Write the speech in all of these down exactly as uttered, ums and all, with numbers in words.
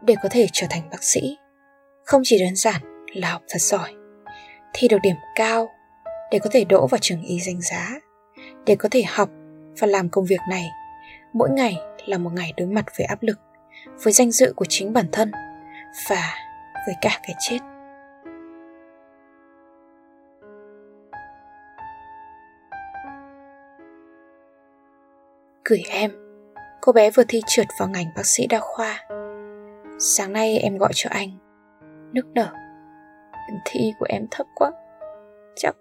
Để có thể trở thành bác sĩ, không chỉ đơn giản là học thật giỏi, thi được điểm cao để có thể đỗ vào trường y danh giá. Để có thể học và làm công việc này, mỗi ngày là một ngày đối mặt với áp lực, với danh dự của chính bản thân và với cả cái chết. Gửi em, cô bé vừa thi trượt vào ngành bác sĩ đa khoa. Sáng nay em gọi cho anh, nức nở. Điểm thi của em thấp quá, chắc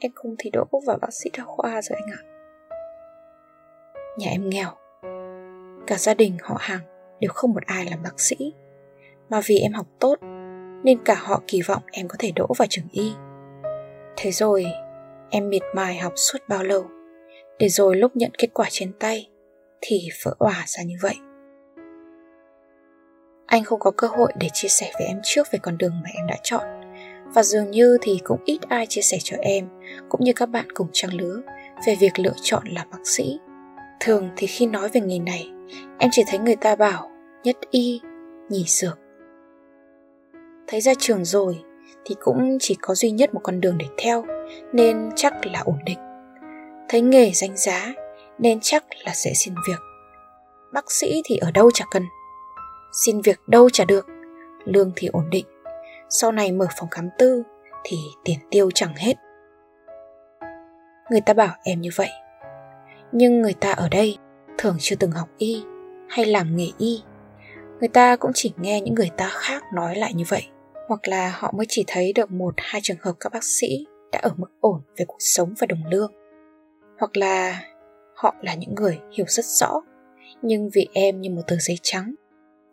em không thi đỗ vào bác sĩ đa khoa rồi anh ạ. Nhà em nghèo, cả gia đình họ hàng đều không một ai làm bác sĩ. Mà vì em học tốt nên cả họ kỳ vọng em có thể đỗ vào trường y. Thế rồi em miệt mài học suốt bao lâu, để rồi lúc nhận kết quả trên tay thì vỡ òa ra như vậy. Anh không có cơ hội để chia sẻ với em trước về con đường mà em đã chọn. Và dường như thì cũng ít ai chia sẻ cho em, cũng như các bạn cùng trang lứa, về việc lựa chọn làm bác sĩ. Thường thì khi nói về nghề này, em chỉ thấy người ta bảo nhất y, nhì dược. Thấy ra trường rồi thì cũng chỉ có duy nhất một con đường để theo, nên chắc là ổn định. Thấy nghề danh giá nên chắc là sẽ xin việc. Bác sĩ thì ở đâu chả cần, xin việc đâu chả được, lương thì ổn định, sau này mở phòng khám tư thì tiền tiêu chẳng hết. Người ta bảo em như vậy, nhưng người ta ở đây thường chưa từng học y hay làm nghề y. Người ta cũng chỉ nghe những người ta khác nói lại như vậy, hoặc là họ mới chỉ thấy được một hai trường hợp các bác sĩ đã ở mức ổn về cuộc sống và đồng lương. Hoặc là họ là những người hiểu rất rõ, nhưng vì em như một tờ giấy trắng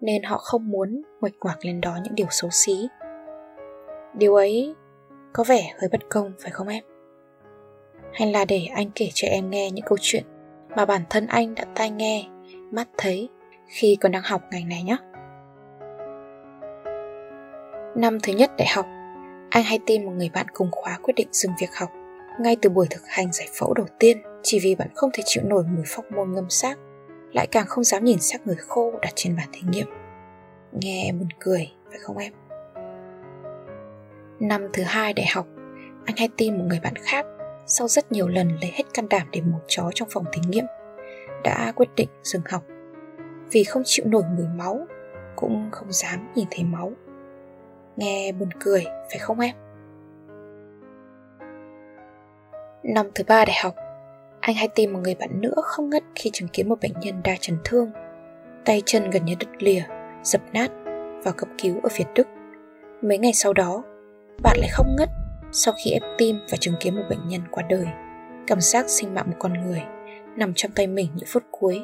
nên họ không muốn nguệch ngoạc lên đó những điều xấu xí. Điều ấy có vẻ hơi bất công phải không em? Hay là để anh kể cho em nghe những câu chuyện mà bản thân anh đã tai nghe, mắt thấy khi còn đang học ngành này nhé. Năm thứ nhất đại học, anh hay tin một người bạn cùng khóa quyết định dừng việc học ngay từ buổi thực hành giải phẫu đầu tiên, chỉ vì bạn không thể chịu nổi mùi phóc môn ngâm xác, lại càng không dám nhìn xác người khô đặt trên bàn thí nghiệm. Nghe em buồn cười phải không em? Năm thứ hai đại học, anh hay tin một người bạn khác sau rất nhiều lần lấy hết can đảm để mổ chó trong phòng thí nghiệm, đã quyết định dừng học vì không chịu nổi mùi máu, cũng không dám nhìn thấy máu. Nghe buồn cười phải không em? Năm thứ ba đại học, anh hay tin một người bạn nữa không ngất khi chứng kiến một bệnh nhân đa chấn thương, tay chân gần như đứt lìa, dập nát, vào cấp cứu ở Việt Đức. Mấy ngày sau đó, bạn lại không ngất sau khi ép tim và chứng kiến một bệnh nhân qua đời, cảm giác sinh mạng một con người nằm trong tay mình những phút cuối,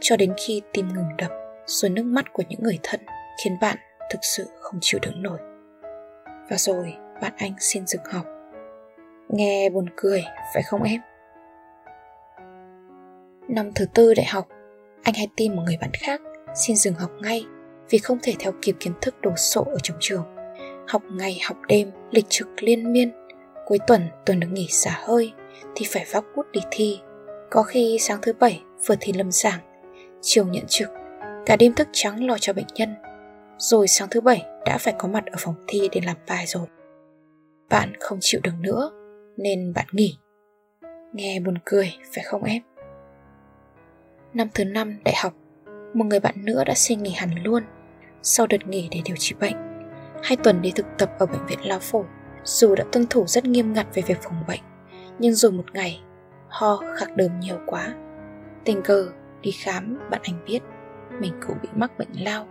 cho đến khi tim ngừng đập, rồi nước mắt của những người thân khiến bạn thực sự không chịu đựng nổi. Và rồi bạn anh xin dừng học. Nghe buồn cười phải không em? Năm thứ tư đại học, anh hay tin một người bạn khác xin dừng học ngay vì không thể theo kịp kiến thức đồ sộ ở trong trường. Học ngày học đêm, lịch trực liên miên, cuối tuần tuần được nghỉ xả hơi thì phải vác bút đi thi. Có khi sáng thứ bảy vừa thi lâm sàng, chiều nhận trực, cả đêm thức trắng lo cho bệnh nhân, rồi sáng thứ bảy đã phải có mặt ở phòng thi để làm bài rồi. Bạn không chịu được nữa nên bạn nghỉ. Nghe buồn cười phải không em? Năm thứ năm đại học, một người bạn nữa đã xin nghỉ hẳn luôn sau đợt nghỉ để điều trị bệnh. Hai tuần đi thực tập ở bệnh viện lao phổi, dù đã tuân thủ rất nghiêm ngặt về việc phòng bệnh, nhưng rồi một ngày ho khạc đờm nhiều quá, tình cờ đi khám bạn anh biết mình cũng bị mắc bệnh lao.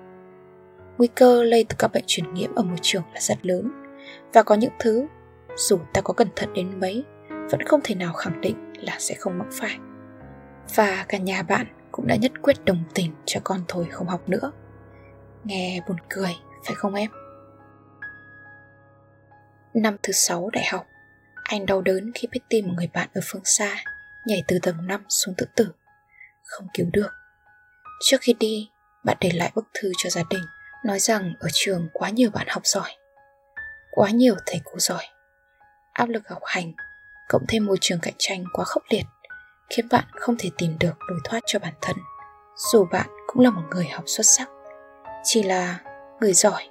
Nguy cơ lây từ các bệnh truyền nhiễm ở môi trường là rất lớn, và có những thứ dù ta có cẩn thận đến mấy vẫn không thể nào khẳng định là sẽ không mắc phải. Và cả nhà bạn cũng đã nhất quyết đồng tình cho con thôi không học nữa. Nghe buồn cười phải không em? Năm thứ sáu đại học, anh đau đớn khi biết tin một người bạn ở phương xa nhảy từ tầng năm xuống tự tử, không cứu được. Trước khi đi, bạn để lại bức thư cho gia đình, nói rằng ở trường quá nhiều bạn học giỏi, quá nhiều thầy cô giỏi, áp lực học hành cộng thêm môi trường cạnh tranh quá khốc liệt khiến bạn không thể tìm được lối thoát cho bản thân, Dù bạn cũng là một người học xuất sắc, chỉ là người giỏi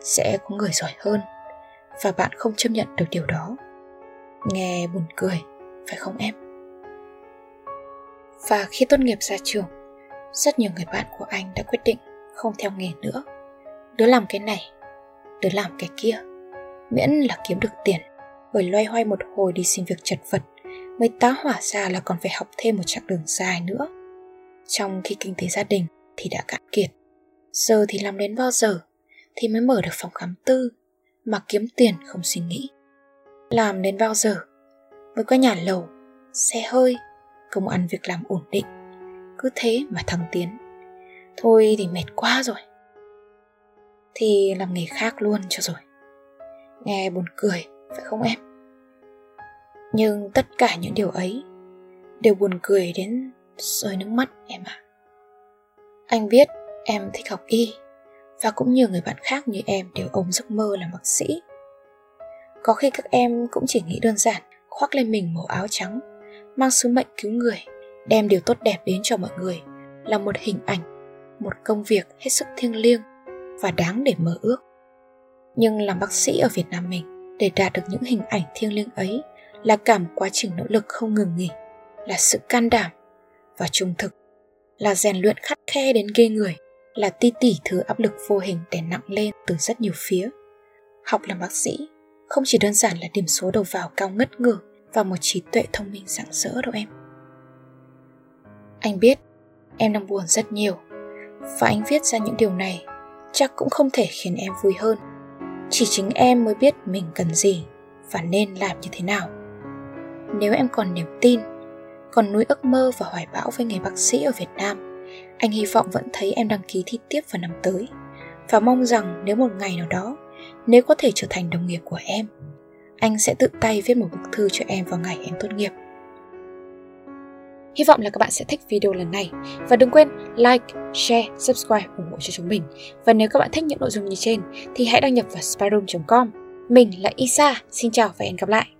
sẽ có người giỏi hơn, và bạn không chấp nhận được điều đó. Nghe buồn cười, phải không em? Và khi tốt nghiệp ra trường, rất nhiều người bạn của anh đã quyết định không theo nghề nữa. Đứa làm cái này, đứa làm cái kia, miễn là kiếm được tiền. Bởi loay hoay một hồi đi xin việc chật vật mới tá hỏa ra là còn phải học thêm một chặng đường dài nữa. Trong khi kinh tế gia đình thì đã cạn kiệt, giờ thì làm đến bao giờ thì mới mở được phòng khám tư mà kiếm tiền không suy nghĩ? Làm đến bao giờ mới có nhà lầu, xe hơi, công ăn việc làm ổn định, cứ thế mà thăng tiến? Thôi thì mệt quá rồi, thì làm nghề khác luôn cho rồi. Nghe buồn cười, phải không em? Nhưng tất cả những điều ấy đều buồn cười đến rơi nước mắt em ạ. À. Anh biết em thích học y, và cũng nhiều người bạn khác như em đều ôm giấc mơ làm bác sĩ. Có khi các em cũng chỉ nghĩ đơn giản, khoác lên mình màu áo trắng, mang sứ mệnh cứu người, đem điều tốt đẹp đến cho mọi người, là một hình ảnh, một công việc hết sức thiêng liêng và đáng để mơ ước. Nhưng làm bác sĩ ở Việt Nam mình, để đạt được những hình ảnh thiêng liêng ấy là cả một quá trình nỗ lực không ngừng nghỉ, là sự can đảm và trung thực, là rèn luyện khắt khe đến ghê người, là ti tỉ thứ áp lực vô hình đè nặng lên từ rất nhiều phía. Học làm bác sĩ không chỉ đơn giản là điểm số đầu vào cao ngất ngưỡng và một trí tuệ thông minh rạng rỡ đâu em. Anh biết em đang buồn rất nhiều, và anh viết ra những điều này chắc cũng không thể khiến em vui hơn. Chỉ chính em mới biết mình cần gì và nên làm như thế nào. Nếu em còn niềm tin, còn nuôi ước mơ và hoài bão với nghề bác sĩ ở Việt Nam, anh hy vọng vẫn thấy em đăng ký thi tiếp vào năm tới, và mong rằng nếu một ngày nào đó, nếu có thể trở thành đồng nghiệp của em, anh sẽ tự tay viết một bức thư cho em vào ngày em tốt nghiệp. Hy vọng là các bạn sẽ thích video lần này, và đừng quên like, share, subscribe ủng hộ cho chúng mình. Và nếu các bạn thích những nội dung như trên thì hãy đăng nhập vào spideroom chấm com. Mình là Isa, xin chào và hẹn gặp lại.